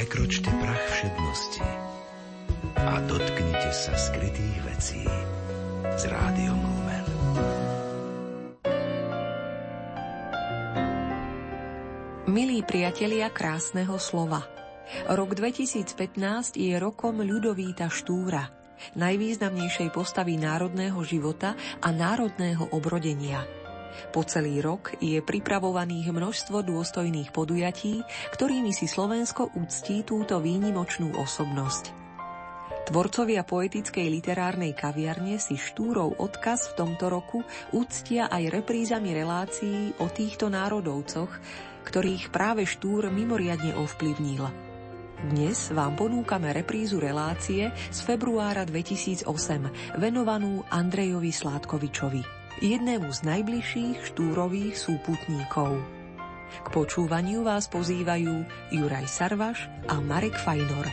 Prekročte prach všednosti a dotknite sa skrytých vecí s Rádiom Lumen. Milí priatelia krásneho slova, rok 2015 je rokom Ľudovíta Štúra, najvýznamnejšej postavy národného života a národného obrodenia. Po celý rok je pripravovaných množstvo dôstojných podujatí, ktorými si Slovensko uctí túto výnimočnú osobnosť. Tvorcovia poetickej literárnej kaviarne si Štúrov odkaz v tomto roku uctia aj reprízami relácií o týchto národovcoch, ktorých práve Štúr mimoriadne ovplyvnil. Dnes vám ponúkame reprízu relácie z februára 2008, venovanú Andrejovi Sládkovičovi, jednému z najbližších Štúrových súputníkov. K počúvaniu vás pozývajú Juraj Sarvaš a Marek Fajnor.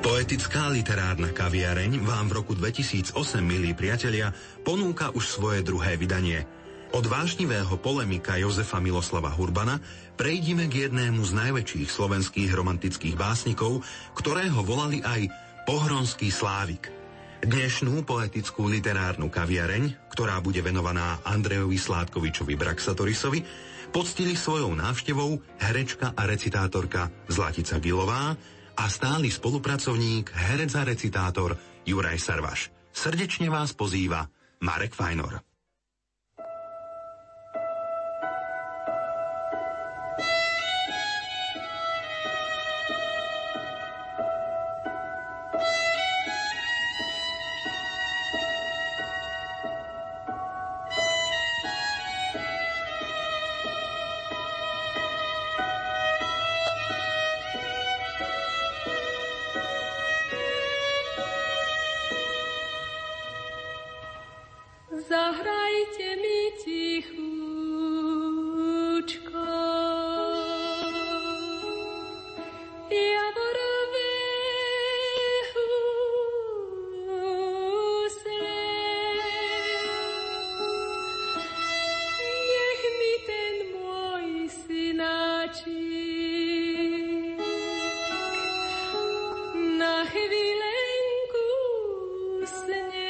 Poetická literárna kaviareň vám v roku 2008, milí priatelia, ponúka už svoje druhé vydanie. Od vášnivého polemika Jozefa Miloslava Hurbana prejdime k jednému z najväčších slovenských romantických básnikov, ktorého volali aj Pohronský slávik. Dnešnú poetickú literárnu kaviareň, ktorá bude venovaná Andrejovi Sládkovičovi Braxatorisovi, poctili svojou návštevou herečka a recitátorka Zlatica Bilová a stály spolupracovník, herec a recitátor Juraj Sarvaš. Srdečne vás pozýva Marek Fajnor. Zahrajte mi tichúčko, javorové husle. Nech mi ten môj synáčik na chvílenku sne.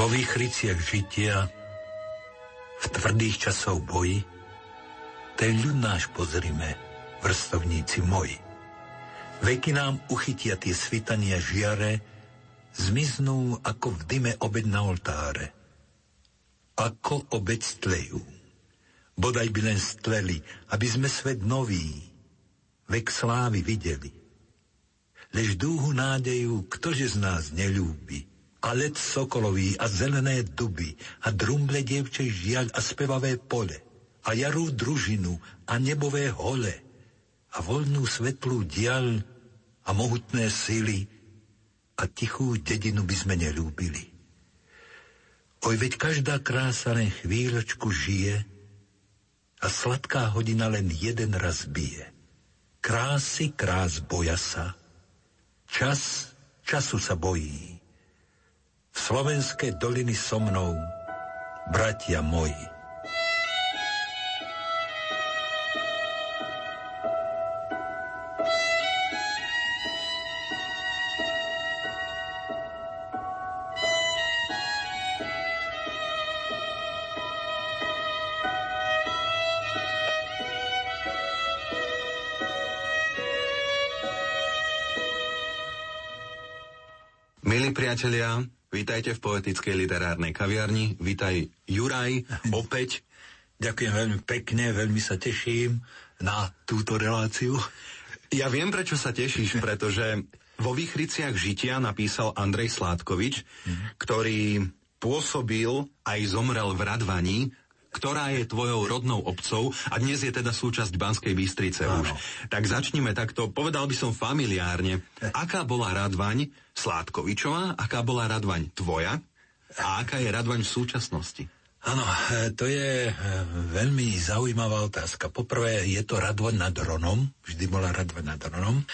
Vo výchriciach žitia, v tvrdých časov boji, ten ľud náš pozrime, vrstovníci moji. Veky nám uchytia tie svitania žiare, zmiznú ako v dyme obeď na oltáre. Ako obeď stlejú. Bodaj by len stleli, aby sme svet nový, vek slávy videli. Lež dúhu nádejú, ktože z nás nelúbi, a let sokolový a zelené duby a drumble dievčej žiaľ a spevavé pole a jarú družinu a nebové hole a voľnú svetlú diaľ a mohutné sily a tichú dedinu by sme nelúbili. Oj, veď každá krása len chvíľočku žije a sladká hodina len jeden raz bije. Krásy krás boja sa, čas času sa bojí. V slovenské doliny so mnou, bratia moji. Milí priatelia, vítajte v poetickej literárnej kaviarni. Vítaj Juraj, opäť. Ďakujem veľmi pekne, veľmi sa teším na túto reláciu. Ja viem, prečo sa tešíš, pretože vo Výchriciach žitia napísal Andrej Sládkovič, ktorý pôsobil aj zomrel v Radvani, ktorá je tvojou rodnou obcou a dnes je teda súčasť Banskej Bystrice už. Tak začnime takto, povedal by som familiárne. Aká bola Radvaň Sládkovičová, aká bola Radvaň tvoja a aká je Radvaň v súčasnosti? Áno, to je veľmi zaujímavá otázka. Poprvé, je to Radvaň nad Hronom, vždy bola Radvaň nad Hronom.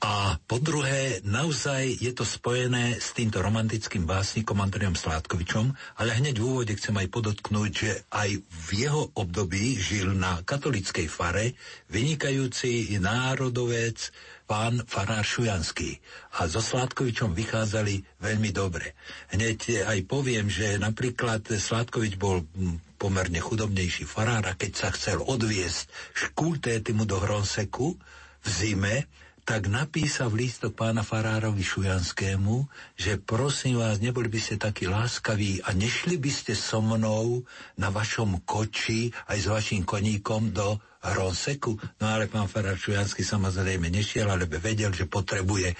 A po druhé, naozaj je to spojené s týmto romantickým básnikom Andrejom Sládkovičom, ale hneď v úvode chcem aj podotknúť, že aj v jeho období žil na katolíckej fare vynikajúci národovec pán farár Šujanský. A so Sládkovičom vychádzali veľmi dobre. Hneď aj poviem, že napríklad Sládkovič bol pomerne chudobnejší farár a keď sa chcel odviesť Škultétimu do Hronseku v zime, tak napísal lístok pána farárovi Šujanskému, že prosím vás, neboli by ste takí láskaví a nešli by ste so mnou na vašom koči aj s vaším koníkom do Hronseku. No ale pán farár Šujanský samozrejme nešiel, ale vedel, že potrebuje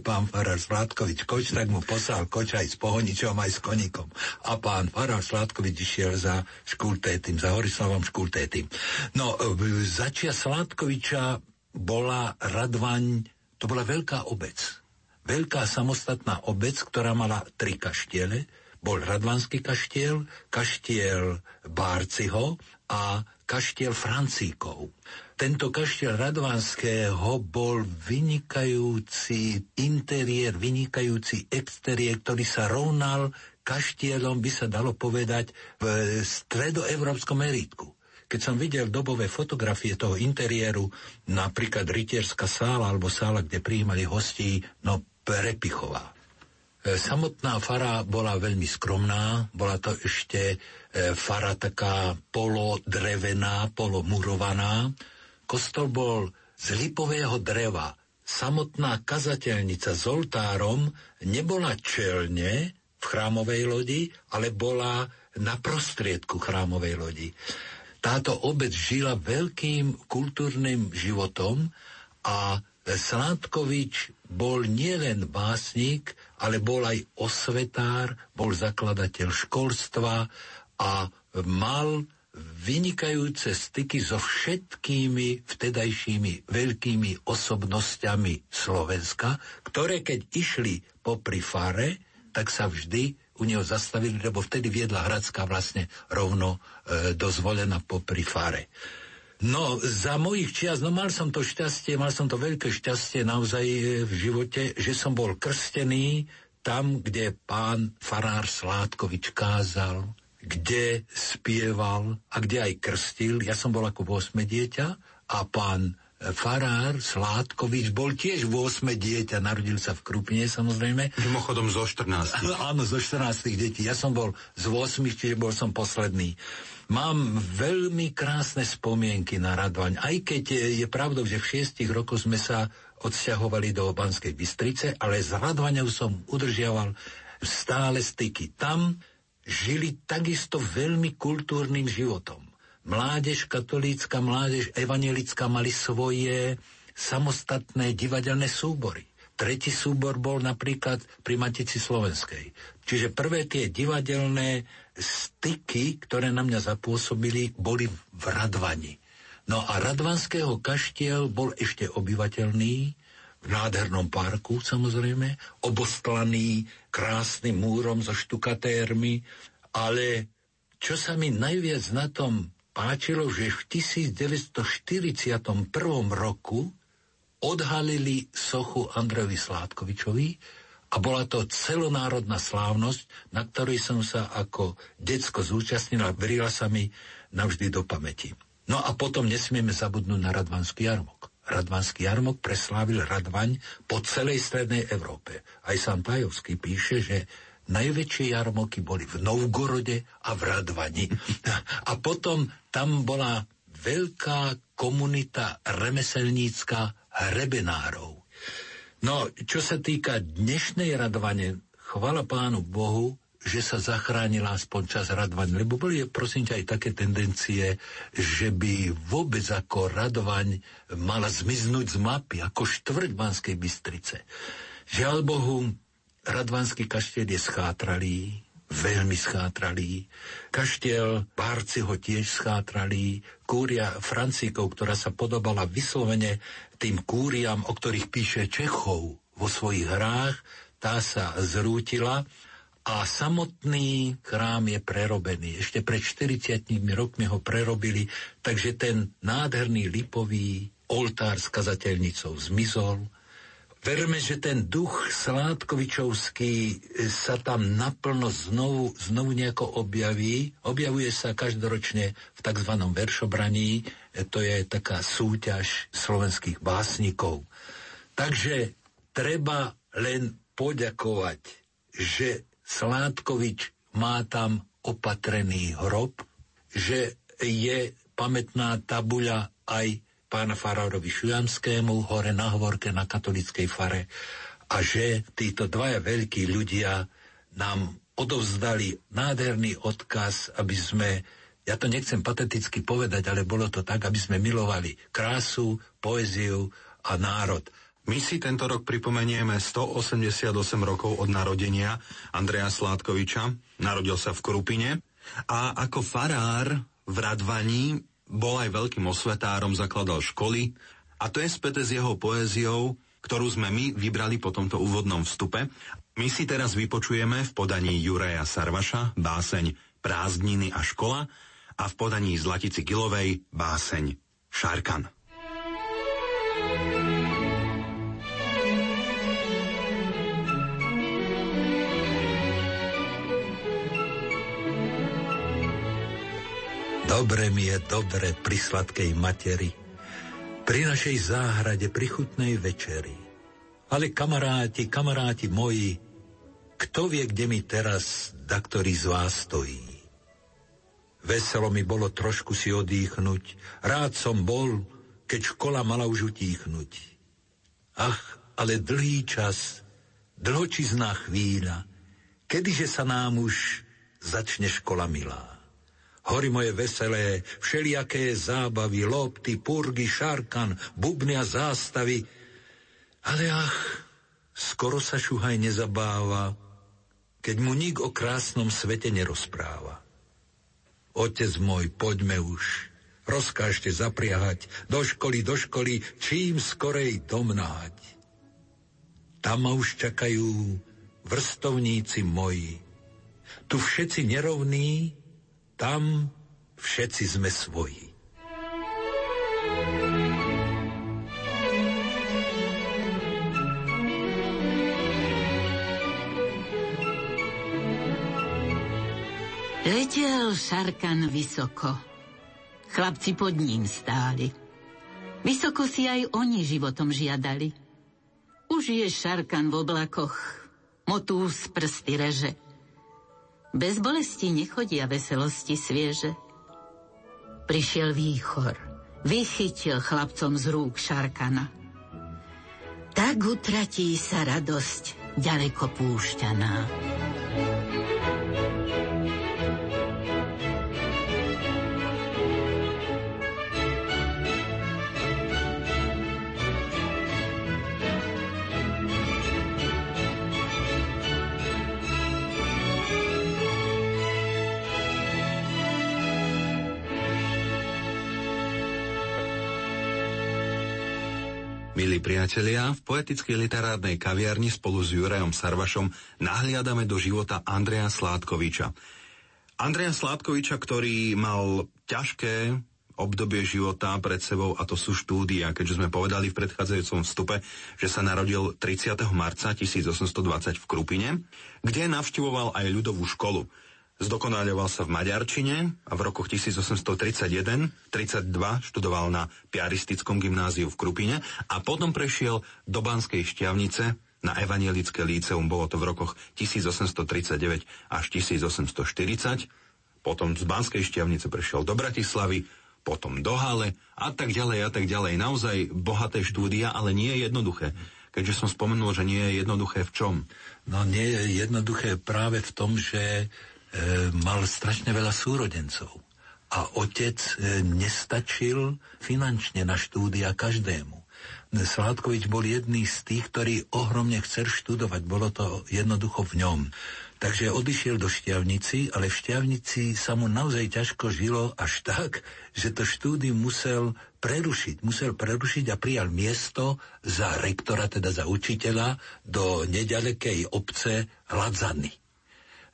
pán farár Sládkovič koč, tak mu poslal koč aj s pohoničom, aj s koníkom. A pán farár Sládkovič išiel za Škultétim, za Horislavom Škultétim. No, začia Sládkoviča bola Radvaň, to bola veľká obec. Veľká samostatná obec, ktorá mala 3 kaštiele. Bol Radvanský kaštiel, kaštiel Bárciho a kaštiel Francíkov. Tento kaštiel Radvanského bol vynikajúci interiér, vynikajúci exteriér, ktorý sa rovnal kaštielom, by sa dalo povedať, v stredoevropskom meritku. Keď som videl dobové fotografie toho interiéru, napríklad rytierská sála alebo sála, kde prijímali hostí, no prepichová. Samotná fara bola veľmi skromná, bola to ešte fara taká polodrevená, polomurovaná. Kostol bol z lipového dreva. Samotná kazateľnica s oltárom nebola čelne v chrámovej lodi, ale bola na prostriedku chrámovej lodi. Táto obec žila veľkým kultúrnym životom a Sládkovič bol nielen básnik, ale bol aj osvetár, bol zakladateľ školstva a mal vynikajúce styky so všetkými vtedajšími veľkými osobnostiami Slovenska, ktoré keď išli popri fare, tak sa vždy u neho zastavili, lebo vtedy viedla Hradská vlastne rovno dozvolená popri fare. No, za mojich čias, no mal som to veľké šťastie naozaj v živote, že som bol krstený tam, kde pán farár Sládkovič kázal, kde spieval a kde aj krstil. Ja som bol ako 8. dieťa a pán farár Sládkovič bol tiež 8. dieťa, narodil sa v Krupine, samozrejme. Mimochodom zo 14. Áno, zo 14 detí. Ja som bol z 8, čiže bol som posledný. Mám veľmi krásne spomienky na Radvaň, aj keď je pravdou, že v 6 rokoch sme sa odsťahovali do Banskej Bystrice, ale s Radvaňou som udržiaval stále styky. Tam žili takisto veľmi kultúrnym životom. Mládež katolícka, mládež evanjelická mali svoje samostatné divadelné súbory. Tretí súbor bol napríklad pri Matici Slovenskej. Čiže prvé tie divadelné styky, ktoré na mňa zapôsobili, boli v Radvani. No a Radvanského kaštiel bol ešte obyvateľný, v nádhernom parku samozrejme, obostlaný krásnym múrom so štukatérmi, ale čo sa mi najviac na tom páčilo, že v 1941 roku odhalili sochu Andrejovi Sládkovičovi a bola to celonárodná slávnosť, na ktorej som sa ako decko zúčastnila, vrila sa mi navždy do pamäti. No a potom nesmieme zabudnúť na Radvanský jarmok. Radvanský jarmok preslávil Radvaň po celej strednej Európe. Aj sám Tajovský píše, že najväčšie jarmoky boli v Novgorode a v Radvani. A potom tam bola veľká komunita remeselnícka hrebenárov. No, čo sa týka dnešnej Radvane, chvala Pánu Bohu, že sa zachránila aspoň čas Radvaň, lebo boli, prosím ťa, aj také tendencie, že by vôbec ako Radvaň mala zmiznúť z mapy, ako štvrť Banskej Bystrice. Žiaľ Bohu, Radvanský kaštiel je schátralý, veľmi schátralý. Kaštiel Bárci ho tiež schátralý. Kúria Francíkov, ktorá sa podobala vyslovene tým kúriam, o ktorých píše Čechov vo svojich hrách, tá sa zrútila a samotný chrám je prerobený. Ešte pred 40 rokmi ho prerobili, takže ten nádherný lipový oltár s kazateľnicou zmizol. Verme, že ten duch Sládkovičovský sa tam naplno znovu nejako objaví. Objavuje sa každoročne v tzv. Veršobraní, to je taká súťaž slovenských básnikov. Takže treba len poďakovať, že Sládkovič má tam opatrený hrob, že je pamätná tabuľa aj pána farárovi Šujanskému hore na Hvorke na katolíckej fare a že títo dvaja veľkí ľudia nám odovzdali nádherný odkaz, aby sme, ja to nechcem pateticky povedať, ale bolo to tak, aby sme milovali krásu, poéziu a národ. My si tento rok pripomenieme 188 rokov od narodenia Andreja Sládkoviča. Narodil sa v Krupine a ako farár v Radvaní bol aj veľkým osvetárom, zakladal školy a to je späté s jeho poéziou, ktorú sme my vybrali po tomto úvodnom vstupe. My si teraz vypočujeme v podaní Juraja Sarvaša báseň Prázdniny a škola a v podaní Zlatici Bilovej báseň Šarkan. Dobre mi je, dobre pri sladkej materi, pri našej záhrade, pri chutnej večeri. Ale kamaráti, kamaráti moji, kto vie, kde mi teraz daktorý z vás stojí? Veselo mi bolo trošku si odýchnuť, rád som bol, keď škola mala už utíchnuť. Ach, ale dlhý čas, dlhočizná chvíľa, kedyže sa nám už začne škola milá. Hory moje veselé, všelijaké zábavy, lopty, purgy, šarkan, bubny a zástavy. Ale ach, skoro sa šuhaj nezabáva, keď mu nik o krásnom svete nerozpráva. Otec môj, poďme už, rozkážte zapriahať, do školy, čím skorej domnáhať. Tam ma už čakajú vrstovníci moji, tu všetci nerovní, tam všetci sme svoji. Letel šarkan vysoko. Chlapci pod ním stáli. Vysoko si aj oni životom žiadali. Už je šarkan v oblakoch, motúz prsty reže. Bez bolesti nechodia veselosti svieže. Prišiel výchor, vychytil chlapcom z rúk šarkana. Tak utratí sa radosť ďaleko púšťaná. Milí priatelia, v poetickej literárnej kaviarni spolu s Jurajom Sarvašom nahliadame do života Andreja Sládkoviča. Andreja Sládkoviča, ktorý mal ťažké obdobie života pred sebou, a to sú štúdia, keďže sme povedali v predchádzajúcom vstupe, že sa narodil 30. marca 1820 v Krupine, kde navštevoval aj ľudovú školu. Zdokonaľoval sa v maďarčine a v rokoch 1831-32 študoval na piaristickom gymnáziu v Krupine a potom prešiel do Banskej Štiavnice na evanielické líceum. Bolo to v rokoch 1839 až 1840. Potom z Banskej Štiavnice prešiel do Bratislavy, potom do Halle a tak ďalej a tak ďalej. Naozaj bohaté štúdia, ale nie je jednoduché. Keďže som spomenul, že nie je jednoduché v čom? No nie je jednoduché práve v tom, že mal strašne veľa súrodencov a otec nestačil finančne na štúdia každému. Sládkovič bol jedný z tých, ktorý ohromne chcel študovať, bolo to jednoducho v ňom. Takže odišiel do Štiavnici, ale v Štiavnici sa mu naozaj ťažko žilo až tak, že to štúdium musel prerušiť a prijal miesto za rektora, teda za učiteľa, do nedalekej obce Hladzany.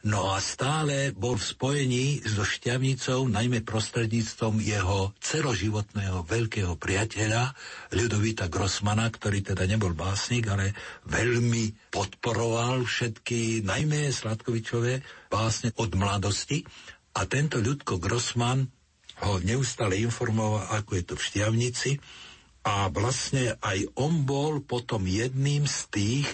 No a stále bol v spojení so Štiavnicou, najmä prostredníctvom jeho celoživotného veľkého priateľa, Ľudovíta Grossmana, ktorý teda nebol básnik, ale veľmi podporoval všetky, najmä Sládkovičové básne od mladosti. A tento Ľudko Grossman ho neustále informoval, ako je to v Štiavnici. A vlastne aj on bol potom jedným z tých,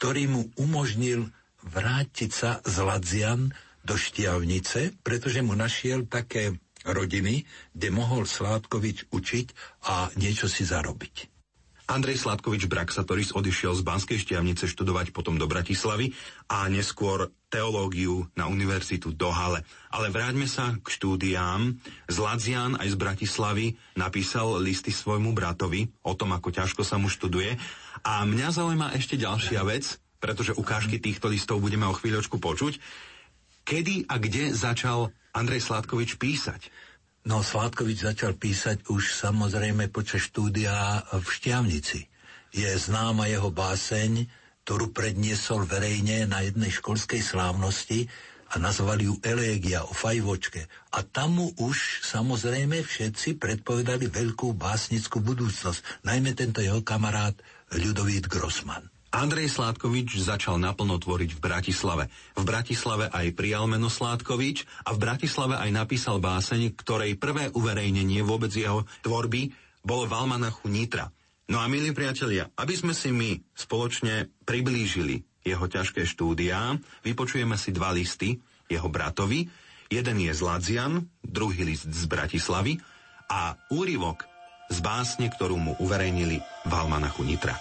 ktorý mu umožnil vrátiť sa z Ladzian do Štiavnice, pretože mu našiel také rodiny, kde mohol Sládkovič učiť a niečo si zarobiť. Andrej Sládkovič Braxatoris odišiel z Banskej Štiavnice študovať potom do Bratislavy a neskôr teológiu na univerzitu do Halle. Ale vráťme sa k štúdiám. Z Ladzian aj z Bratislavy napísal listy svojmu bratovi o tom, ako ťažko sa mu študuje. A mňa zaujíma ešte ďalšia vec, pretože ukážky týchto listov budeme o chvíľočku počuť. Kedy a kde začal Andrej Sládkovič písať? No, Sládkovič začal písať už samozrejme počas štúdia v Štiavnici. Je známa jeho báseň, ktorú predniesol verejne na jednej školskej slávnosti a nazvali ju Elégia o fajvočke. A tam mu už samozrejme všetci predpovedali veľkú básnickú budúcnosť, najmä tento jeho kamarát Ľudovít Grossman. Andrej Sládkovič začal naplno tvoriť v Bratislave. V Bratislave aj prijal meno Sládkovič a v Bratislave aj napísal báseň, ktorej prvé uverejnenie vôbec jeho tvorby bolo v almanachu Nitra. No a milí priatelia, aby sme si my spoločne priblížili jeho ťažké štúdiá, vypočujeme si dva listy jeho bratovi. Jeden je z Ladzian, druhý list z Bratislavy a úryvok z básne, ktorú mu uverejnili v almanachu Nitra.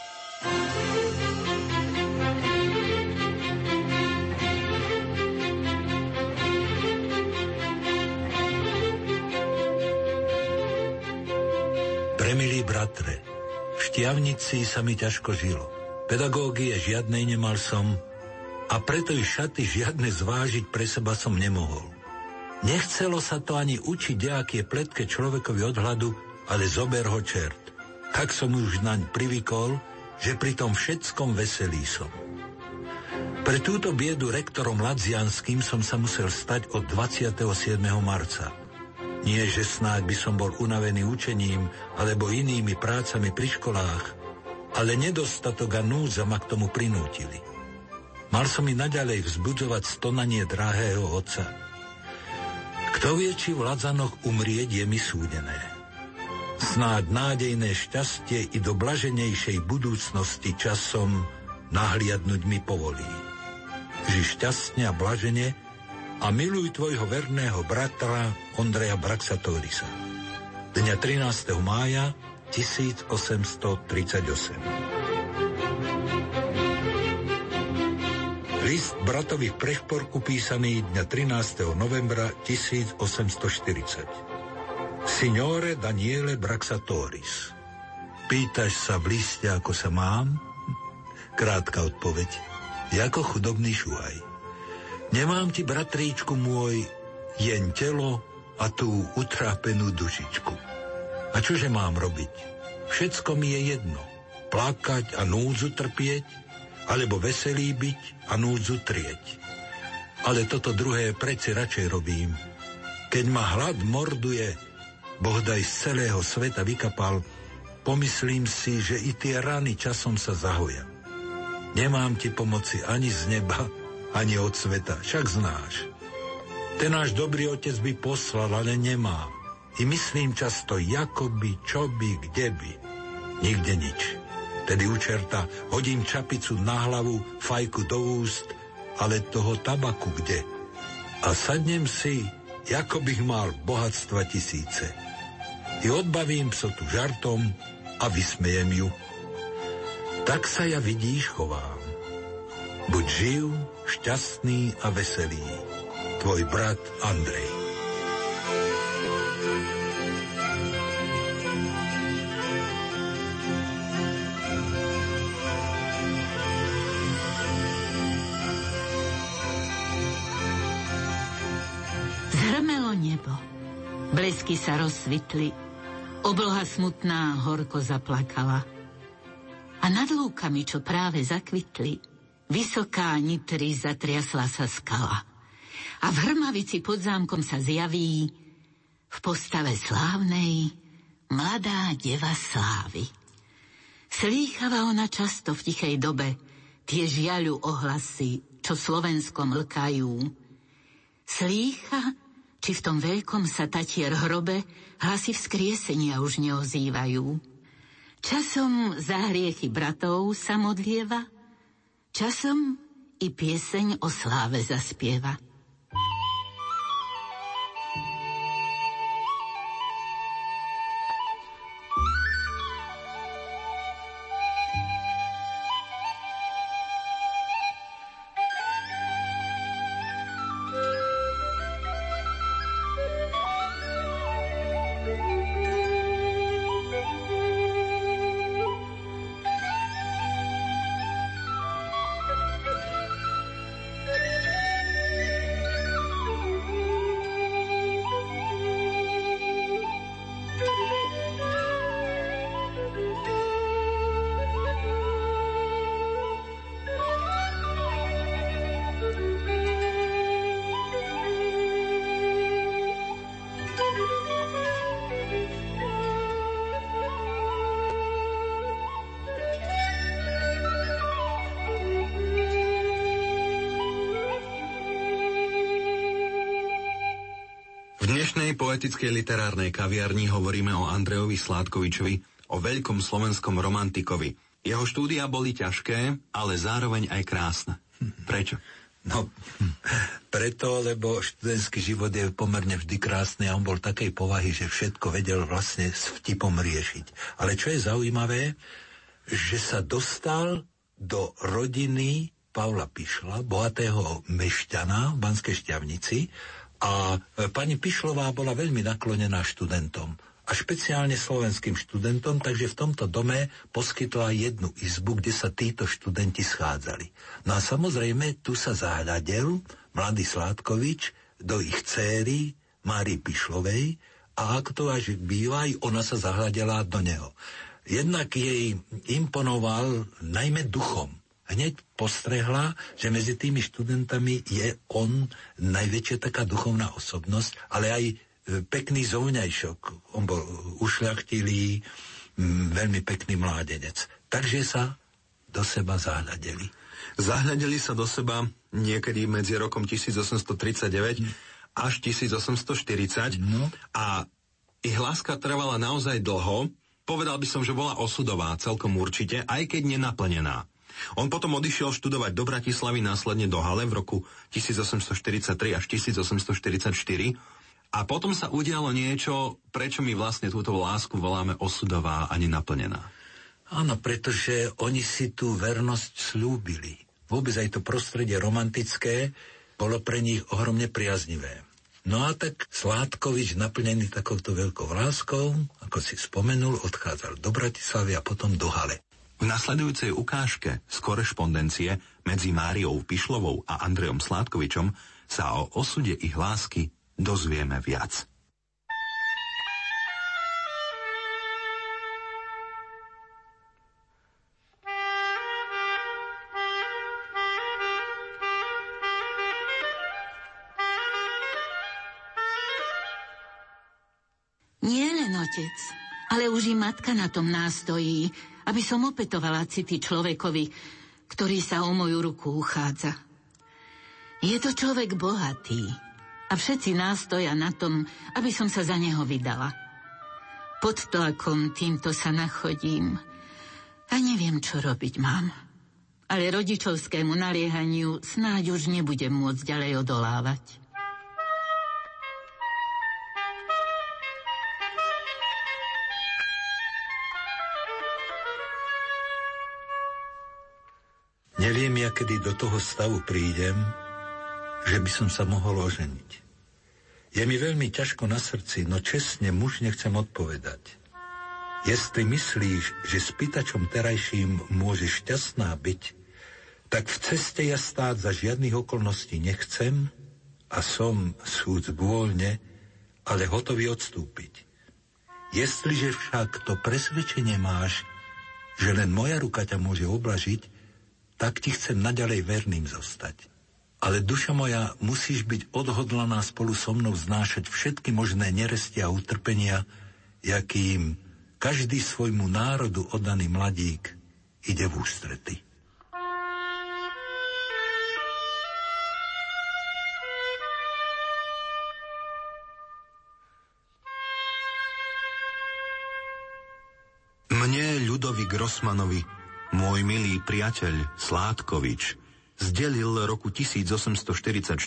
Milí bratre, v Štiavnici sa mi ťažko žilo. Pedagógie žiadnej nemal som a preto i šaty žiadne zvážiť pre seba som nemohol. Nechcelo sa to ani učiť, aký je pletke človekovi od hladu, ale zober ho čert. Tak som už naň privykol, že pri tom všetkom veselý som. Pre túto biedu rektorom Ladzianským som sa musel stať od 27. marca. Nie, že snáď by som bol unavený učením alebo inými prácami pri školách, ale nedostatok a núdza ma k tomu prinútili. Mal som i naďalej vzbudzovať stonanie drahého otca. Kto vie, či v Ladzanoch umrieť je mi súdené. snáď nádejné šťastie i do blaženejšej budúcnosti časom nahliadnúť mi povolí. Ži šťastne a blažene a miluj tvojho verného bratra Ondreja Braxatorisa. Dňa 13. mája 1838. List bratovi v Prechporku písaný dňa 13. novembra 1840. Signore Daniele Braxatoris, pýtaš sa v liste, ako sa mám? Krátka odpoveď. Jako chudobný šuhaj. Nemám ti, bratríčku môj, jen telo a tú utrápenú dušičku. A čože mám robiť? Všetko mi je jedno. Plakať a núdzu trpieť, alebo veselý byť a núdzu trieť. Ale toto druhé preci radšej robím. Keď ma hlad morduje, bohdaj z celého sveta vykapal, pomyslím si, že i tie rany časom sa zahoja. Nemám ti pomoci ani z neba, ani od sveta, však znáš. Ten náš dobrý otec by poslal, ale nemám. I myslím často, jakoby, čoby, kdeby. Nikde nič. Tedy učerta, hodím čapicu na hlavu, fajku do úst, ale toho tabaku kde? A sadnem si, ako bych mal bohatstva tisíce. I odbavím psotu žartom a vysmejem ju. Tak sa ja vidíš chovám. Buď živ, šťastný a veselý. Tvoj brat Andrej. Blesky sa rozsvitli, obloha smutná horko zaplakala. A nad lúkami, čo práve zakvitli, vysoká nitry zatriasla sa skala. A v hrmavici pod zámkom sa zjaví v postave slávnej mladá deva slávy. Slýchava ona často v tichej dobe tie žiaľu ohlasy, čo Slovensko mlkajú. Slýcha, či v tom veľkom satatier hrobe hlasy vzkriesenia už neozývajú. Časom za hriechy bratov sa modlieva, časom i pieseň o sláve zaspieva. V poetickej literárnej kaviarni hovoríme o Andrejovi Sládkovičovi, o veľkom slovenskom romantikovi. Jeho štúdia boli ťažké, ale zároveň aj krásne. Prečo? No, preto, lebo študentský život je pomerne vždy krásny a on bol takej povahy, že všetko vedel vlastne s vtipom riešiť. Ale čo je zaujímavé, že sa dostal do rodiny Pavla Pišla, bohatého mešťana v Banskej Štiavnici, a pani Pišlová bola veľmi naklonená študentom a špeciálne slovenským študentom, takže v tomto dome poskytla jednu izbu, kde sa títo študenti schádzali. No a samozrejme, tu sa zahľadel mladý Sládkovič do ich céry Márii Pišlovej a ako to až býva, ona sa zahľadela do neho. Jednak jej imponoval najmä duchom. Hneď postrehla, že medzi tými študentami je on najväčšia taká duchovná osobnosť, ale aj pekný zovňajšok. On bol ušľachtilý, veľmi pekný mládenec. Takže sa do seba zahľadeli. Zahľadeli sa do seba niekedy medzi rokom 1839 až 1840 a Ich láska trvala naozaj dlho, povedal by som, že bola osudová, celkom určite, aj keď nenaplnená. On potom odišiel študovať do Bratislavy, následne do Halle v roku 1843 až 1844 a potom sa udialo niečo, prečo my vlastne túto lásku voláme osudová a nenaplnená. Áno, pretože oni si tú vernosť slúbili. Vôbec aj to prostredie romantické bolo pre nich ohromne priaznivé. No a tak Sládkovič, naplnený takouto veľkou láskou, ako si spomenul, odchádzal do Bratislavy a potom do Halle. V nasledujúcej ukážke z korešpondencie medzi Máriou Pišlovou a Andrejom Sládkovičom sa o osude ich lásky dozvieme viac. Nie len otec, ale už i matka na tom nástojí, aby som opätovala city človekovi, ktorý sa o moju ruku uchádza. Je to človek bohatý a všetci nástoja na tom, aby som sa za neho vydala. Pod tlakom týmto sa nachodím a neviem, čo robiť mám. Ale rodičovskému naliehaniu snáď už nebudem môcť ďalej odolávať. Neviem ja, kedy do toho stavu prídem, že by som sa mohol oženiť. Je mi veľmi ťažko na srdci, no čestne muž nechcem odpovedať. Jestli myslíš, že s pýtačom terajším môže šťastná byť, tak v ceste ja stáť za žiadnych okolností nechcem a som súd bôľne, ale hotový odstúpiť. Jestliže však to presvedčenie máš, že len moja ruka ťa môže oblažiť, tak ti chcem naďalej verným zostať. Ale duša moja, musíš byť odhodlaná spolu so mnou znášať všetky možné neresti a utrpenia, jakým každý svojmu národu oddaný mladík ide v ústrety. Mne, Ľudovi Grossmanovi, môj milý priateľ Sládkovič zdelil roku 1844,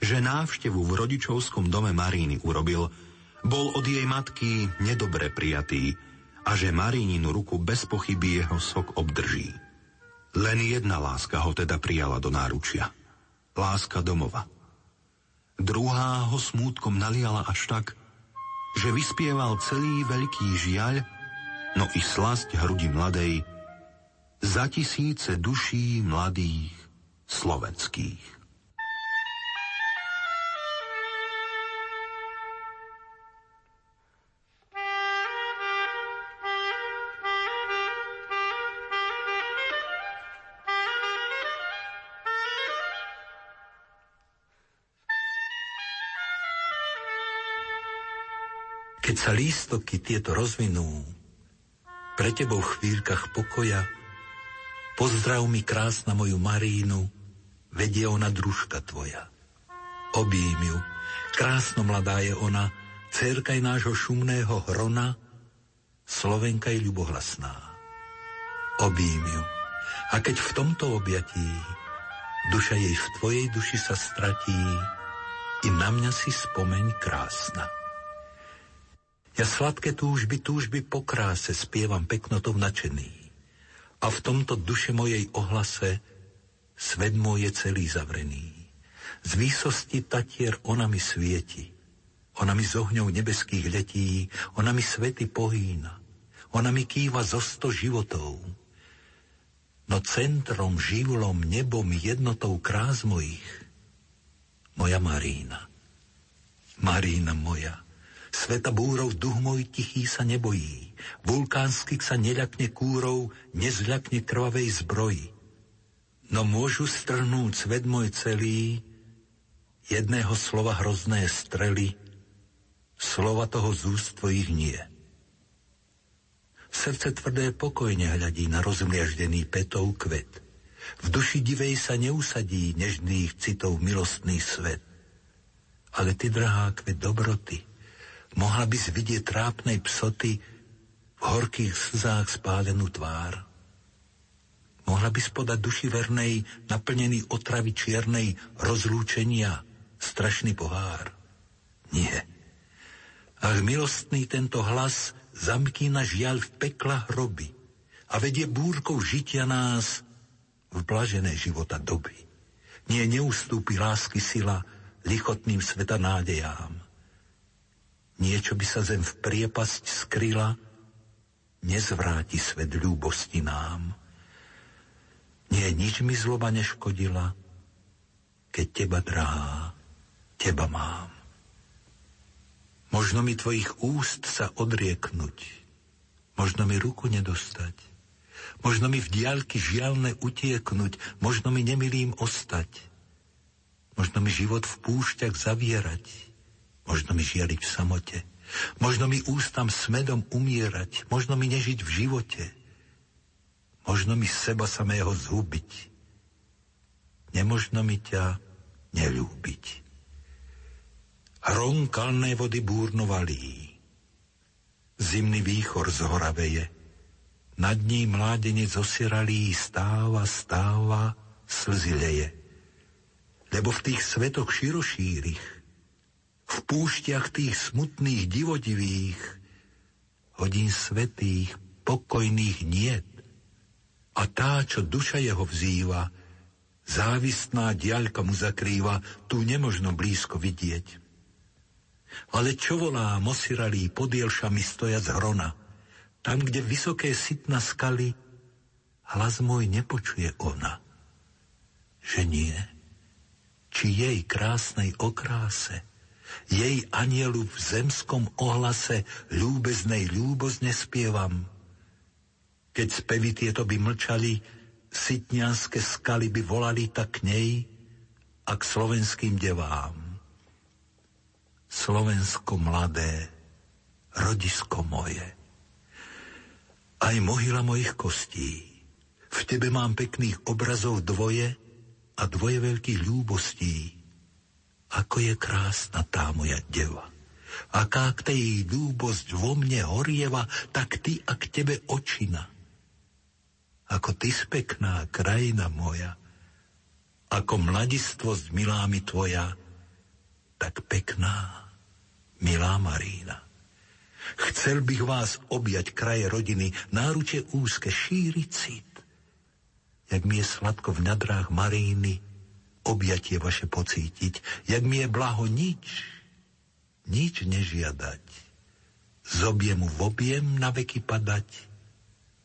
že návštevu v rodičovskom dome Maríny urobil, bol od jej matky nedobre prijatý a že Maríninu ruku bez pochyby jeho sok obdrží. Len jedna láska ho teda prijala do náručia. Láska domova. Druhá ho smútkom naliala až tak, že vyspieval celý veľký žiaľ, no i slasť hrudi mladej za tisíce duší mladých slovenských. Keď sa lístoky tieto rozvinú, pre tebou v chvíľkach pokoja pozdrav mi krásna moju Marínu, vedie ona družka tvoja. Obím ju, krásno mladá je ona, dcérka je nášho šumného Hrona, Slovenka je ľubohlasná. Obím ju, a keď v tomto objatí duša jej v tvojej duši sa stratí, i na mňa si spomeň krásna. Ja sladké túžby po kráse spievam peknotou nadšený. A v tomto duše mojej ohlase svet môj je celý zavrený. Z výsosti tatier ona mi svieti, ona mi z ohňou nebeských letí, ona mi svety pohýna, ona mi kýva zo 100 životov. No centrom, živlom, nebom, jednotou krás mojich, moja Marína. Marína moja, sveta búrov duch môj tichý sa nebojí, vulkánskych sa neľakne kúrov, nezľakne krvavej zbroji. No môžu strhnúť svet môj celý jedného slova hrozné strely, slova toho z úst tvojich nie. Srdce tvrdé pokojne hľadí na rozmliaždený petov kvet. V duši divej sa neusadí nežných citov milostný svet. Ale ty, drahá kvet dobroty, Mohla by si vidieť trápnej psoty v horkých slzách spálenú tvár. Mohla by spodať duši vernej, naplnený otravy čiernej rozlúčenia, strašný pohár. Nie. Ach, milostný tento hlas zamkí na žiaľ v pekla hroby a vedie búrkou žitia nás v blažené života doby. Nie, neustúpi lásky sila lichotným sveta nádejám. Niečo by sa zem v priepasť skryla, nezvráti svet ľúbosti nám. Nie, nič mi zloba neškodila, keď teba, drahá, teba mám. Možno mi tvojich úst sa odrieknuť, možno mi ruku nedostať, možno mi v diaľky žialne utieknuť, možno mi nemilým ostať, možno mi život v púšťach zavierať, možno mi žiariť v samote, možno mi ústam smedom umierať, možno mi nežiť v živote, možno mi seba samého zhubiť, nemožno mi ťa nelúbiť. Ronkalné vody búrnovalí, zimný výchor zhoraveje, nad ní mládenec osiralý stáva, slzy leje, lebo v tých svetoch širošírich, v púšťach tých smutných divodivých, hodín svätých, pokojných niet. A tá, čo duša jeho vzýva, závistná diaľka mu zakrýva, tu nemožno blízko vidieť. Ale čo volá mosiralí podielšami stoja z hrona, tam, kde vysoké sitna skaly, hlas môj nepočuje ona. Že nie, či jej krásnej okráse, jej anielu v zemskom ohlase ľúbeznej ľúbozne spievam. Keď spevy tieto by mlčali, sitňanské skaly by volali tak k nej a k slovenským devám. Slovensko mladé, rodisko moje, aj mohyla mojich kostí, v tebe mám pekných obrazov dvoje a dvoje veľkých ľúbostí. Ako je krásna tá moja deva. Aká k tej ľúbosť vo mne horieva, tak ty a k tebe očina. Ako ty spekná krajina moja, ako mladistvosť milá mi tvoja, tak pekná, milá Marína. Chcel bych vás objať kraje rodiny, náruče úzke, šíri cit. Jak mi je sladko v nadrách Maríny, objatie vaše pocítiť, jak mi je blaho nič nežiadať. Z objemu v objem na veky padať,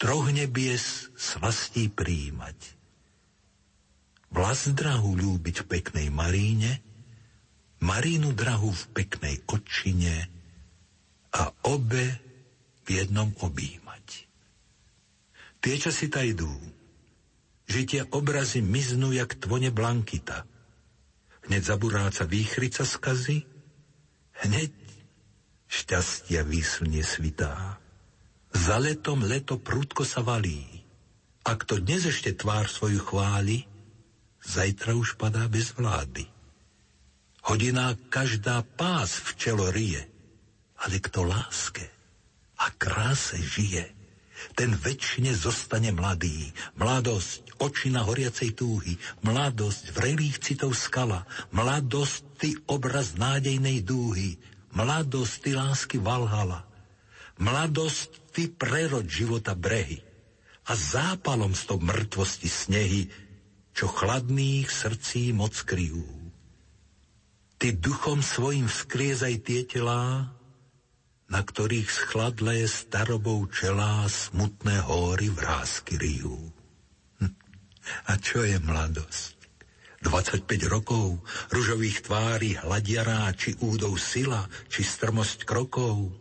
troch nebies slastí príjmať. Vlast drahu ľúbiť v peknej Maríne, Marínu drahu v peknej otčine a obe v jednom objímať. Tie, čo si ta idú, že tie obrazy miznú jak tvone blankita. Hneď zaburáca výchrica skazy, hneď šťastia výslnie svitá. Za letom leto prudko sa valí. A kto dnes ešte tvár svoju chváli, zajtra už padá bez vlády. Hodina každá pás v čelo rije, ale kto láske a kráse žije, ten večne zostane mladý. Mladosť, oči na horiacej túhy, mladosť, vrelých citov skala, mladosť, ty obraz nádejnej dúhy, mladosť, ty lásky Valhala, mladosť, ty prerod života brehy a zápalom z toho mŕtvosti snehy, čo chladných srdcí moc kryjú. Ty duchom svojim vzkriezaj tie telá, na ktorých schladlé starobou čelá smutné hóry vrásky ryjú. A čo je mladosť? 25 rokov, ružových tvári hladiará, či údov sila, či strmosť krokov.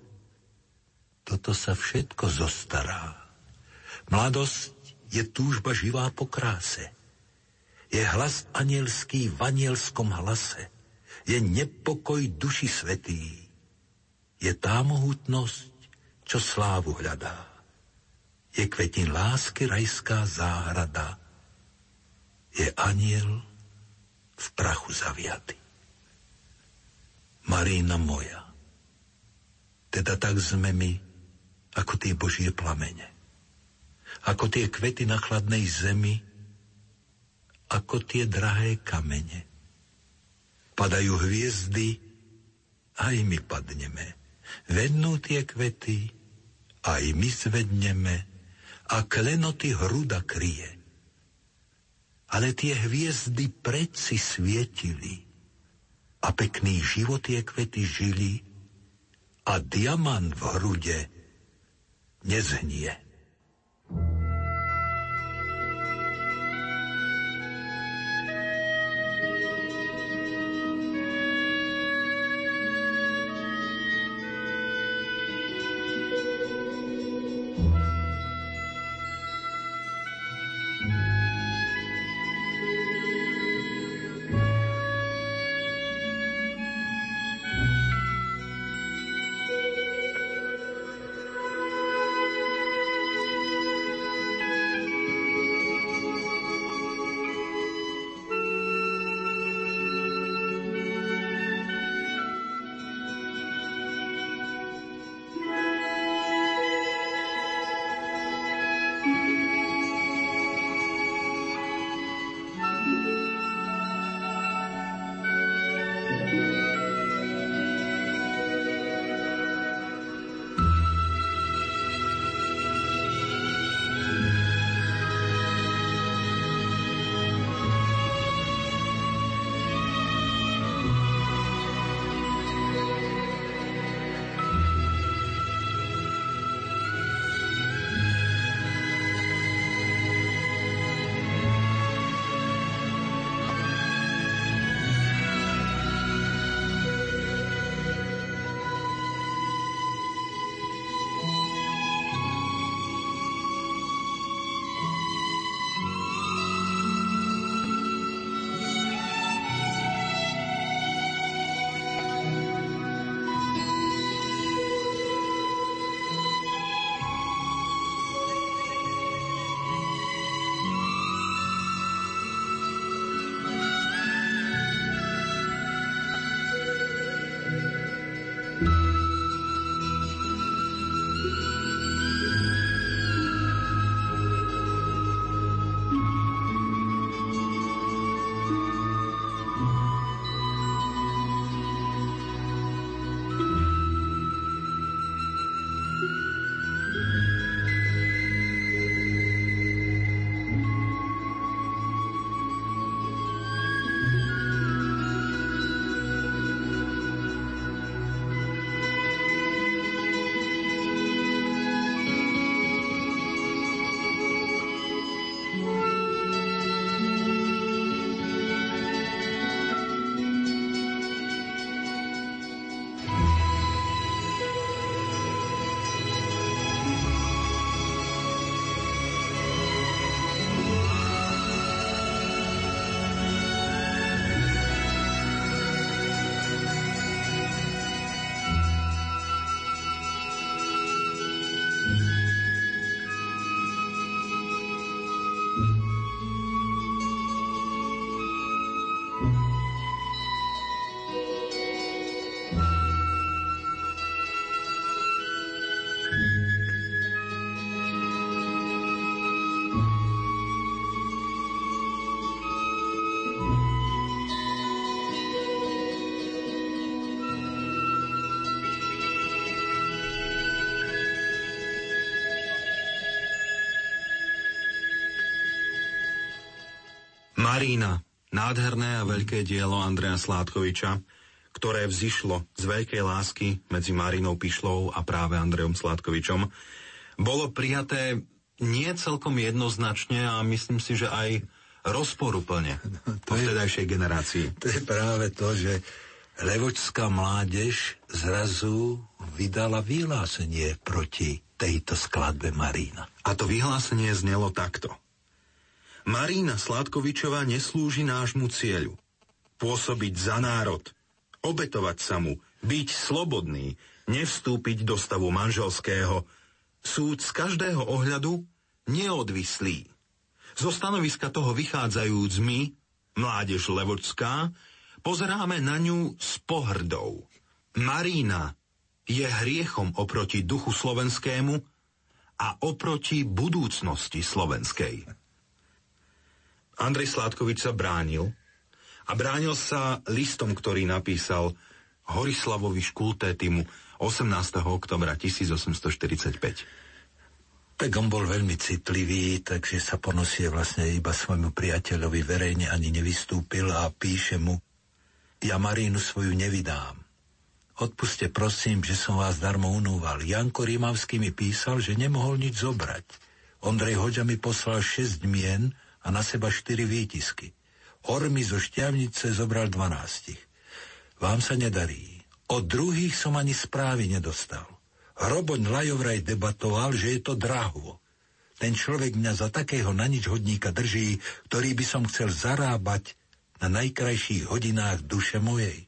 Toto sa všetko zostará. Mladosť je túžba živá po kráse. Je hlas anielský v anielskom hlase. Je nepokoj duši svätý. Je tá mohutnosť, čo slávu hľadá. Je kvetin lásky rajská záhrada. Je aniel v prachu zaviaty. Marína moja, Teda tak sme my, ako tie Božie plamene. Ako tie kvety na chladnej zemi, ako tie drahé kamene. Padajú hviezdy, aj my padneme. Vednú tie kvety, aj my zvedneme. A klenoty hruda kryje. Ale tie hviezdy predsi svietili. A pekný život tie kvety žili. A diamant v hrude nezhnie. Marína, nádherné a veľké dielo Andreja Sládkoviča, ktoré vzišlo z veľkej lásky medzi Marínou Pišlovou a práve Andrejom Sládkovičom, bolo prijaté nie celkom jednoznačne a myslím si, že aj rozporuplne po vtedajšej generácii. To je práve to, že levočská mládež zrazu vydala vyhlásenie proti tejto skladbe Marína. A to vyhlásenie znelo takto. Marína Sládkovičová neslúži nášmu cieľu. Pôsobiť za národ, obetovať sa mu, byť slobodný, nevstúpiť do stavu manželského. Súd z každého ohľadu neodvislý. Zo stanoviska toho vychádzajúc my, mládež levočská, pozeráme na ňu s pohrdou. Marína je hriechom oproti duchu slovenskému a oproti budúcnosti slovenskej. Andrej Sládkovič sa bránil a bránil sa listom, ktorý napísal Horislavovi Škultétimu 18. oktobra 1845. Tak on bol veľmi citlivý, takže sa ponosie vlastne iba svojmu priateľovi, verejne ani nevystúpil a píše mu: Ja Marínu svoju nevydám. Odpuste prosím, že som vás darmo unúval. Janko Rímavský mi písal, že nemohol nič zobrať. Ondrej Hoďa mi poslal 6 mien a na seba 4 výtisky. Ormi zo Štiavnice zobral 12. Vám sa nedarí. Od druhých som ani správy nedostal. Hroboň Lajovraj debatoval, že je to drahvo. Ten človek mňa za takého na nič hodníka drží, ktorý by som chcel zarábať na najkrajších hodinách duše mojej.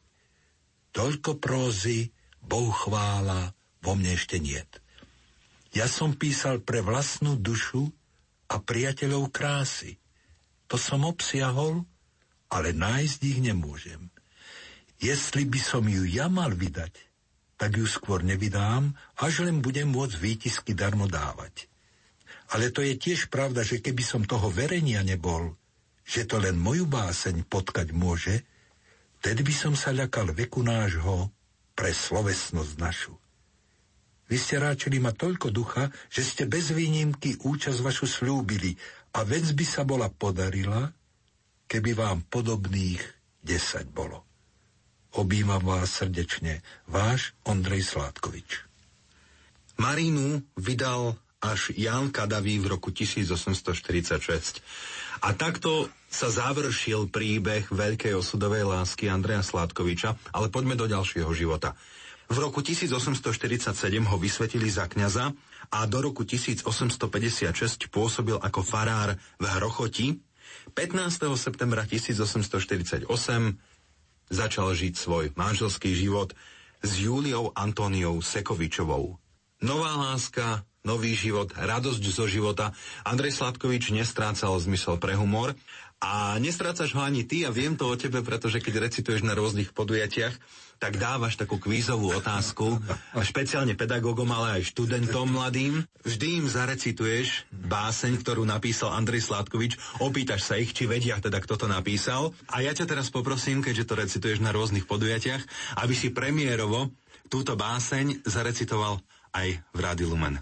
Toľko prózy, Bohu chvála, vo mne ešte niet. Ja som písal pre vlastnú dušu a priateľov krásy. To som obsiahol, ale nájsť ich nemôžem. Jestli by som ju ja mal vydať, tak ju skôr nevydám, až len budem môcť výtisky darmo dávať. Ale to je tiež pravda, že keby som toho verenia nebol, že to len moju báseň potkať môže, tedy by som sa ľakal veku nášho pre slovesnosť našu. Vy ste ráčili ma toľko ducha, že ste bez výnimky účasť vašu slúbili a vec by sa bola podarila, keby vám podobných 10 bolo. Objímam vás srdečne, váš Ondrej Sládkovič. Marínu vydal až Ján Kadavý v roku 1846. A takto sa završil príbeh veľkej osudovej lásky Andreja Sládkoviča, ale poďme do ďalšieho života. V roku 1847 ho vysvetili za kňaza a do roku 1856 pôsobil ako farár v Hrochoti. 15. septembra 1848 začal žiť svoj manželský život s Júliou Antóniou Sekovičovou. Nová láska, nový život, radosť zo života. Andrej Sládkovič nestrácal zmysel pre humor. A nestrácaš ho ani ty, a viem to o tebe, pretože keď recituješ na rôznych podujatiach, tak dávaš takú kvízovú otázku, špeciálne pedagógom, ale aj študentom mladým. Vždy im zarecituješ báseň, ktorú napísal Andrej Sládkovič, opýtaš sa ich, či vedia teda, kto to napísal. A ja ťa teraz poprosím, keďže to recituješ na rôznych podujatiach, aby si premiérovo túto báseň zarecitoval aj v Rádiu Lumen.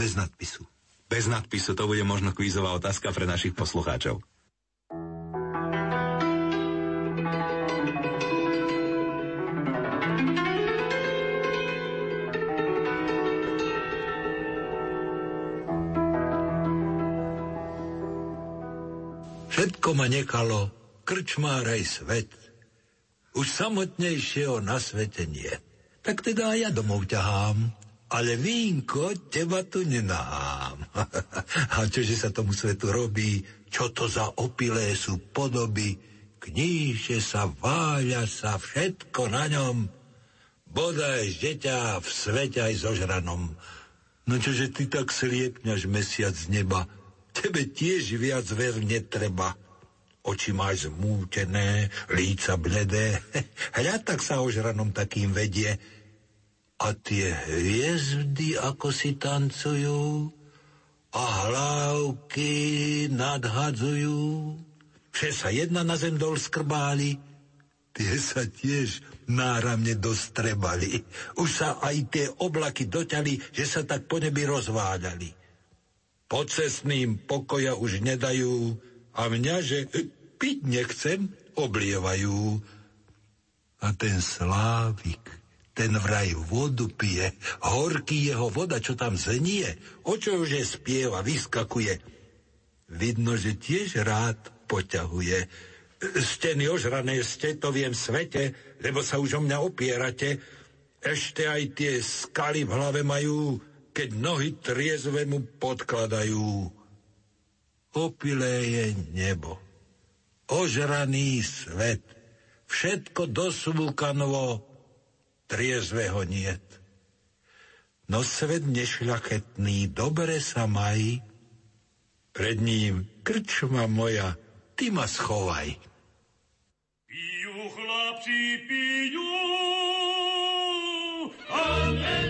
Bez nadpisu. Bez nadpisu, to bude možno kvízová otázka pre našich poslucháčov. Všetko ma nekalo, krčmár aj svet. Už samotnejšieho na svete nie. Tak teda ja domov ťahám, ale vínko teba tu nenahám. A čože sa tomu svetu robí, čo to za opilé sú podoby, kníže sa, váľa sa, všetko na ňom, bodaj deťa v svete aj zožranom. No čože ty tak sliepňaš mesiac z neba, tebe tiež viac ver netreba. Oči máš zmútené, líca bledé, hľad tak sa ožranom takým vedie. A tie hviezdy, ako si tancujú, a hlávky nadhadzujú. Vše sa jedna na zem dol skrbáli, tie sa tiež náramne dostrebali. Už sa aj tie oblaky doťali, že sa tak po nebi rozváľali. Pocestným pokoja už nedajú a mňa, že piť nechcem, oblievajú. A ten Slávik, ten vraj vodu pije, horký jeho voda, čo tam znie, o čo už je spieva, vyskakuje. Vidno, že tiež rád poťahuje. Steny ožrané ste, to viem svete, lebo sa už o mňa opierate. Ešte aj tie skaly v hlave majú, keď nohy triezve mu podkladajú. Opilé je nebo, ožraný svet, všetko dosvúkanovo, triezveho niet. No svet nešľachetný, dobre sa maj, pred ním krčma moja, ty ma schovaj. Pijú chlapci, pijú, amen.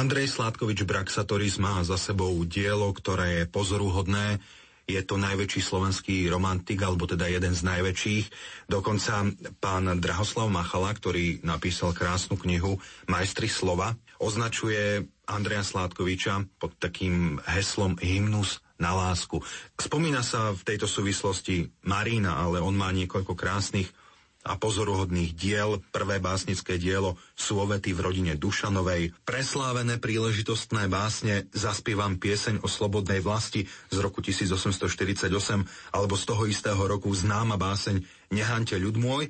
Andrej Sládkovič Braxatoris má za sebou dielo, ktoré je pozoruhodné. Je to najväčší slovenský romantik, alebo teda jeden z najväčších. Dokonca pán Drahoslav Machala, ktorý napísal krásnu knihu Majstri slova, označuje Andreja Sládkoviča pod takým heslom hymnus na lásku. Spomína sa v tejto súvislosti Marína, ale on má niekoľko krásnych a pozoruhodných diel. Prvé básnické dielo Súovety v rodine Dušanovej, preslávené príležitostné básne Zaspievam pieseň o slobodnej vlasti z roku 1848, alebo z toho istého roku známa báseň Nehaňte ľud môj.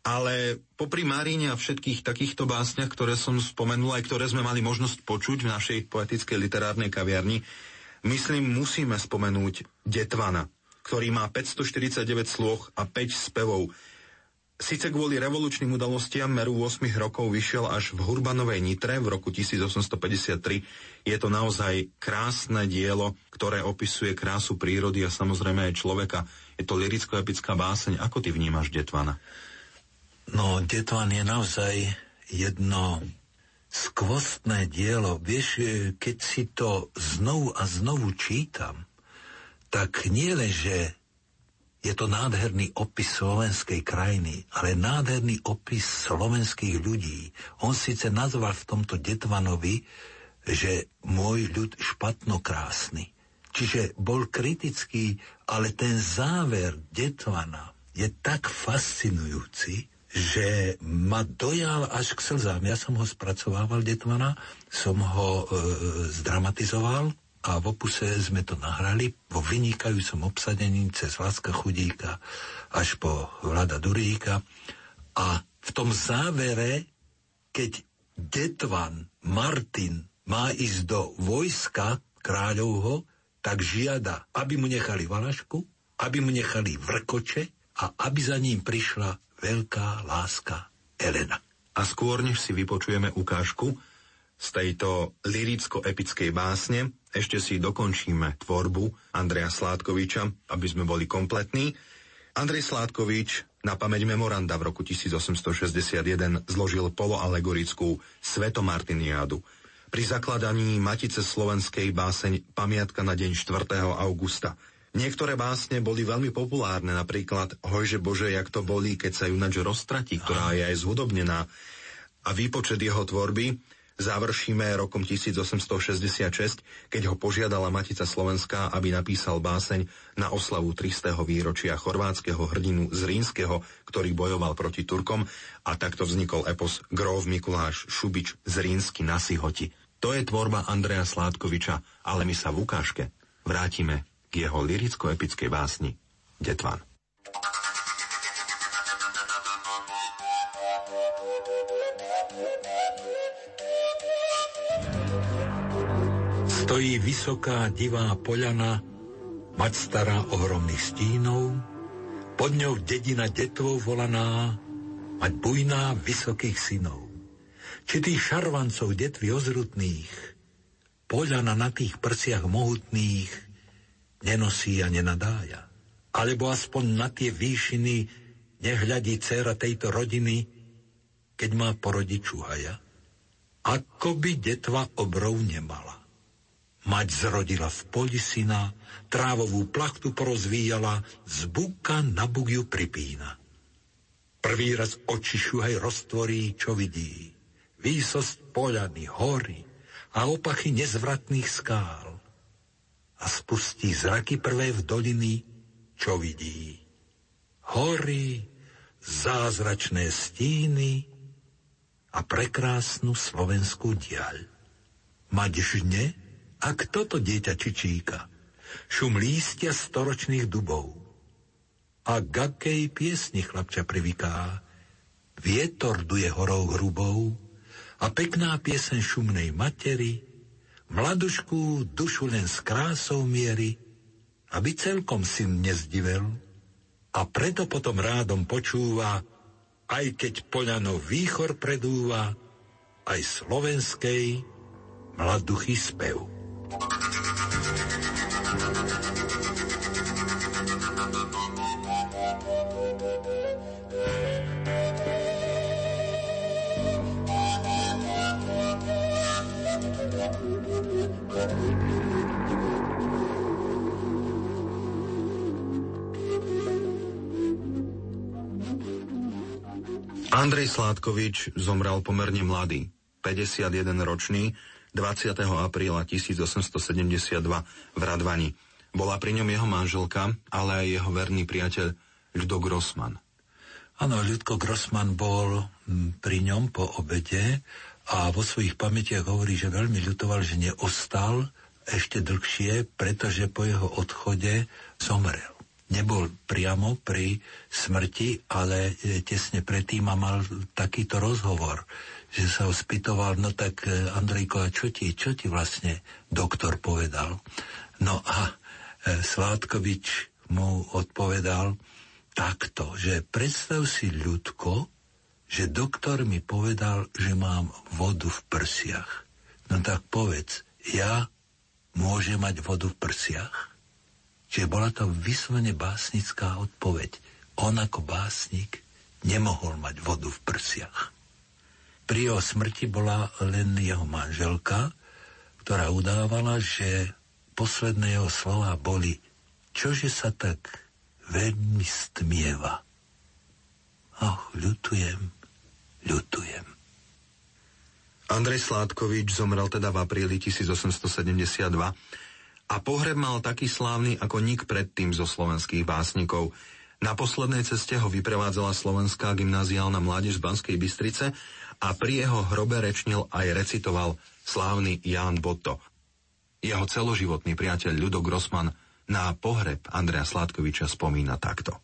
Ale popri Maríne a všetkých takýchto básniach, ktoré som spomenul, aj ktoré sme mali možnosť počuť v našej poetickej literárnej kaviarni, myslím, musíme spomenúť Detvana, ktorý má 549 sloh a 5 spevov. Sice kvôli revolučným udalostiam meru 8 rokov vyšiel až v Hurbanovej Nitre v roku 1853. Je to naozaj krásne dielo, ktoré opisuje krásu prírody a samozrejme aj človeka. Je to liricko-epická báseň. Ako ty vnímaš Detvana? No, Detvan je naozaj jedno skvostné dielo. Vieš, keď si to znovu a znovu čítam, tak nie len, že je to nádherný opis slovenskej krajiny, ale nádherný opis slovenských ľudí. On síce nazval v tomto Detvanovi, že môj ľud špatno krásny. Čiže bol kritický, ale ten záver Detvana je tak fascinujúci, že ma dojal až k slzám. Ja som ho spracovával, Detvana, som ho zdramatizoval, a v opuse sme to nahrali vo vynikajúcom obsadení cez Láska Chudíka až po Vlada Duríka. A v tom závere, keď Detvan Martin má ísť do vojska kráľovho, tak žiada, aby mu nechali valašku, aby mu nechali vrkoče a aby za ním prišla veľká láska Elena. A skôr, než si vypočujeme ukážku z tejto liricko-epickej básne, ešte si dokončíme tvorbu Andreja Sládkoviča, aby sme boli kompletní. Andrej Sládkovič na pamäť memoranda v roku 1861 zložil poloalegorickú Svetomartiniádu. Pri zakladaní Matice Slovenskej báseň Pamiatka na deň 4. augusta. Niektoré básne boli veľmi populárne, napríklad Hojže Bože, jak to bolí, keď sa junač roztratí, ktorá je aj zhudobnená. A výpočet jeho tvorby završíme rokom 1866, keď ho požiadala Matica Slovenská, aby napísal báseň na oslavu 300. výročia chorvátskeho hrdinu Zrinského, ktorý bojoval proti Turkom, a takto vznikol epos Gróf Mikuláš Šubič Zrinský na Sihoti. To je tvorba Andreja Sládkoviča, ale my sa v ukážke vrátime k jeho liricko-epickej básni Detvan. Stojí vysoká divá poľana, mať stará ohromných stínov, pod ňou dedina detvou volaná, mať bujná vysokých synov. Či tých šarvancov detvy ozrutných, poľana na tých prsiach mohutných nenosí a nenadája. Alebo aspoň na tie výšiny nehľadí dcéra tejto rodiny, keď má porodiť čuhaja. Ako by detva obrov nemala. Mať zrodila v poli syna, trávovú plachtu porozvíjala, z buka na buk ju pripína. Prvý raz oči šuhaj roztvorí, čo vidí. Výsosť poľany, hory a opachy nezvratných skál. A spustí zraky prvé v doliny, čo vidí. Hory, zázračné stíny a prekrásnu slovenskú diaľ. Mať žne, a kto to dieťa čičíka? Šum lístia storočných dubov. A k akej piesni chlapča privyká? Vietor duje horou hrubou a pekná pieseň šumnej materi mladušku dušu len s krásou miery, aby celkom syn nezdivel. A preto potom rádom počúva, aj keď poľano výchor predúva, aj slovenskej mladuchý spev. Andrej Sládkovič zomrel pomerne mladý, 51 ročný, 20. apríla 1872 v Radvani. Bola pri ňom jeho manželka, ale aj jeho verný priateľ Ľudo Grossman. Áno, Ľudko Grossman bol pri ňom po obede a vo svojich pamätiach hovorí, že veľmi ľutoval, že neostal ešte dlhšie, pretože po jeho odchode zomrel. Nebol priamo pri smrti, ale tesne predtým a mal takýto rozhovor, že sa ho spýtoval, no tak Andrejko, a čo ti vlastne doktor povedal? No a Sládkovič mu odpovedal takto, že predstav si, Ľudko, že doktor mi povedal, že mám vodu v prsiach. No tak povedz, ja môžem mať vodu v prsiach? Čiže bola to vyslovene básnická odpoveď. On ako básnik nemohol mať vodu v prsiach. Pri jeho smrti bola len jeho manželka, ktorá udávala, že posledné jeho slova boli: čože sa tak veľmi stmieva. Ach, ľutujem. Andrej Sládkovič zomrel teda v apríli 1872, a pohreb mal taký slávny ako nik predtým zo slovenských básnikov. Na poslednej ceste ho vyprevádzala slovenská gymnáziálna mládež z Banskej Bystrice a pri jeho hrobe rečnil aj recitoval slávny Ján Botto. Jeho celoživotný priateľ Ľudo Grossman na pohreb Andreja Sládkoviča spomína takto.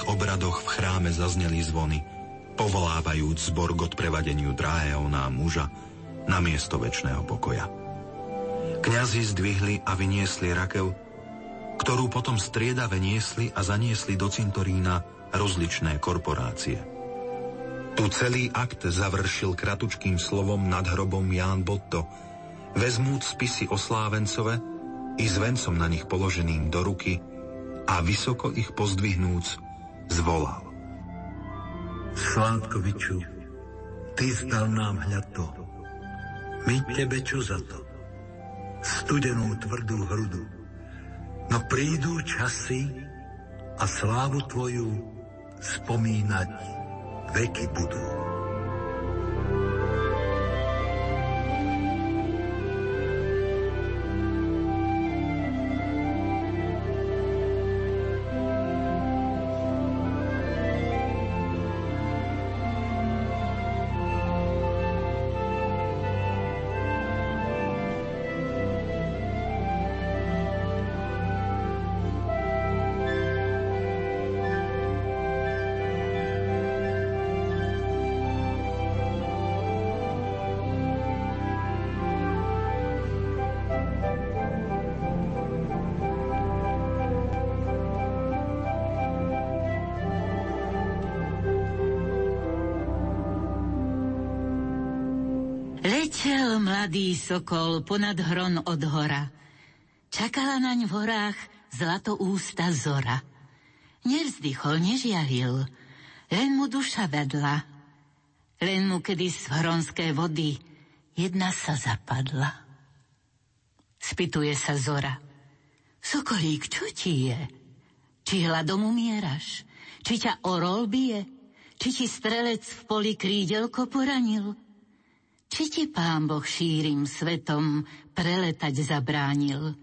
Obradoch v chráme zazneli zvony, povolávajúc zbor k odprevadeniu drahého nám muža na miesto večného pokoja. Kňazi zdvihli a vyniesli rakev, ktorú potom striedave niesli a zaniesli do cintorína rozličné korporácie. Tu celý akt završil kratučkým slovom nad hrobom Ján Botto, vezmúc spisy o Slávencove i s vencom na nich položeným do ruky a vysoko ich pozdvihnúc zvolal: Sládkoviču, ty zdal nám hľad to. My tebe čo za to? Studenú tvrdú hrudu. No prídu časy a slávu tvoju spomínať veky budú. Letel mladý sokol ponad hron od hora. Čakala naň v horách zlatoústa zora. Nevzdychol, nežiaril, len mu duša vedla. Len mu kedy z hronské vody jedna sa zapadla. Spýtuje sa zora: Sokolík, čo ti je? Či hladom umieraš? Či ťa orol bije? Či ti strelec v poli krídelko poranil? Či ti Pán Boh šírim svetom preletať zabránil?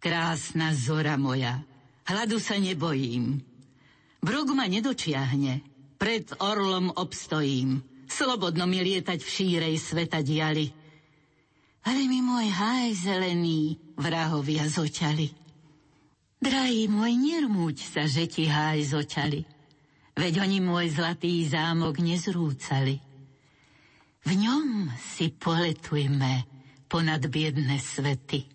Krásna zora moja, hladu sa nebojím. Bruk ma nedočiahne, pred orlom obstojím. Slobodno mi lietať v šírej sveta diali. Ale mi môj háj zelený vrahovia zoťali. Drahý môj, nermúť sa, že ti háj zoťali. Veď oni môj zlatý zámok nezrúcali. V ňom si poletujme ponad biedne svety.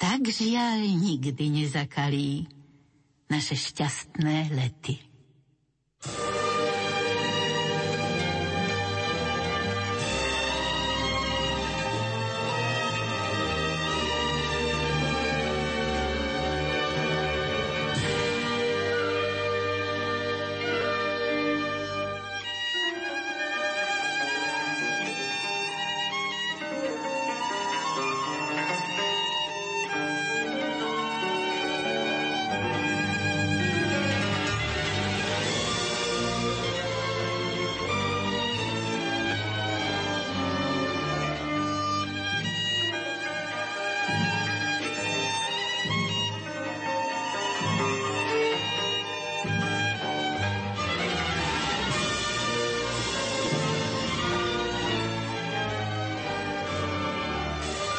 Tak žiaľ nikdy nezakalí naše šťastné lety.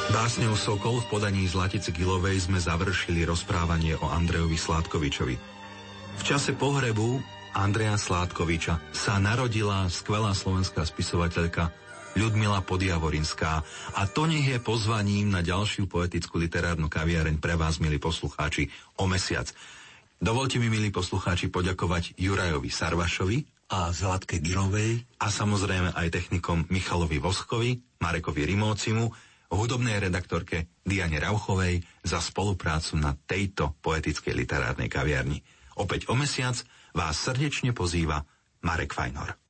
Básňou Sokol v podaní Zlatice Bilovej sme završili rozprávanie o Andrejovi Sládkovičovi. V čase pohrebu Andreja Sládkoviča sa narodila skvelá slovenská spisovateľka Ľudmila Podjavorinská a to nech je pozvaním na ďalšiu poetickú literárnu kaviareň pre vás, milí poslucháči, o mesiac. Dovolte mi, milí poslucháči, poďakovať Jurajovi Sarvašovi a Zlatke Gilovej a samozrejme aj technikom Michalovi Voskovi, Marekovi Rimócimu, hudobnej redaktorke Diane Rauchovej za spoluprácu na tejto poetickej literárnej kaviarni. Opäť o mesiac vás srdečne pozýva Marek Fajnor.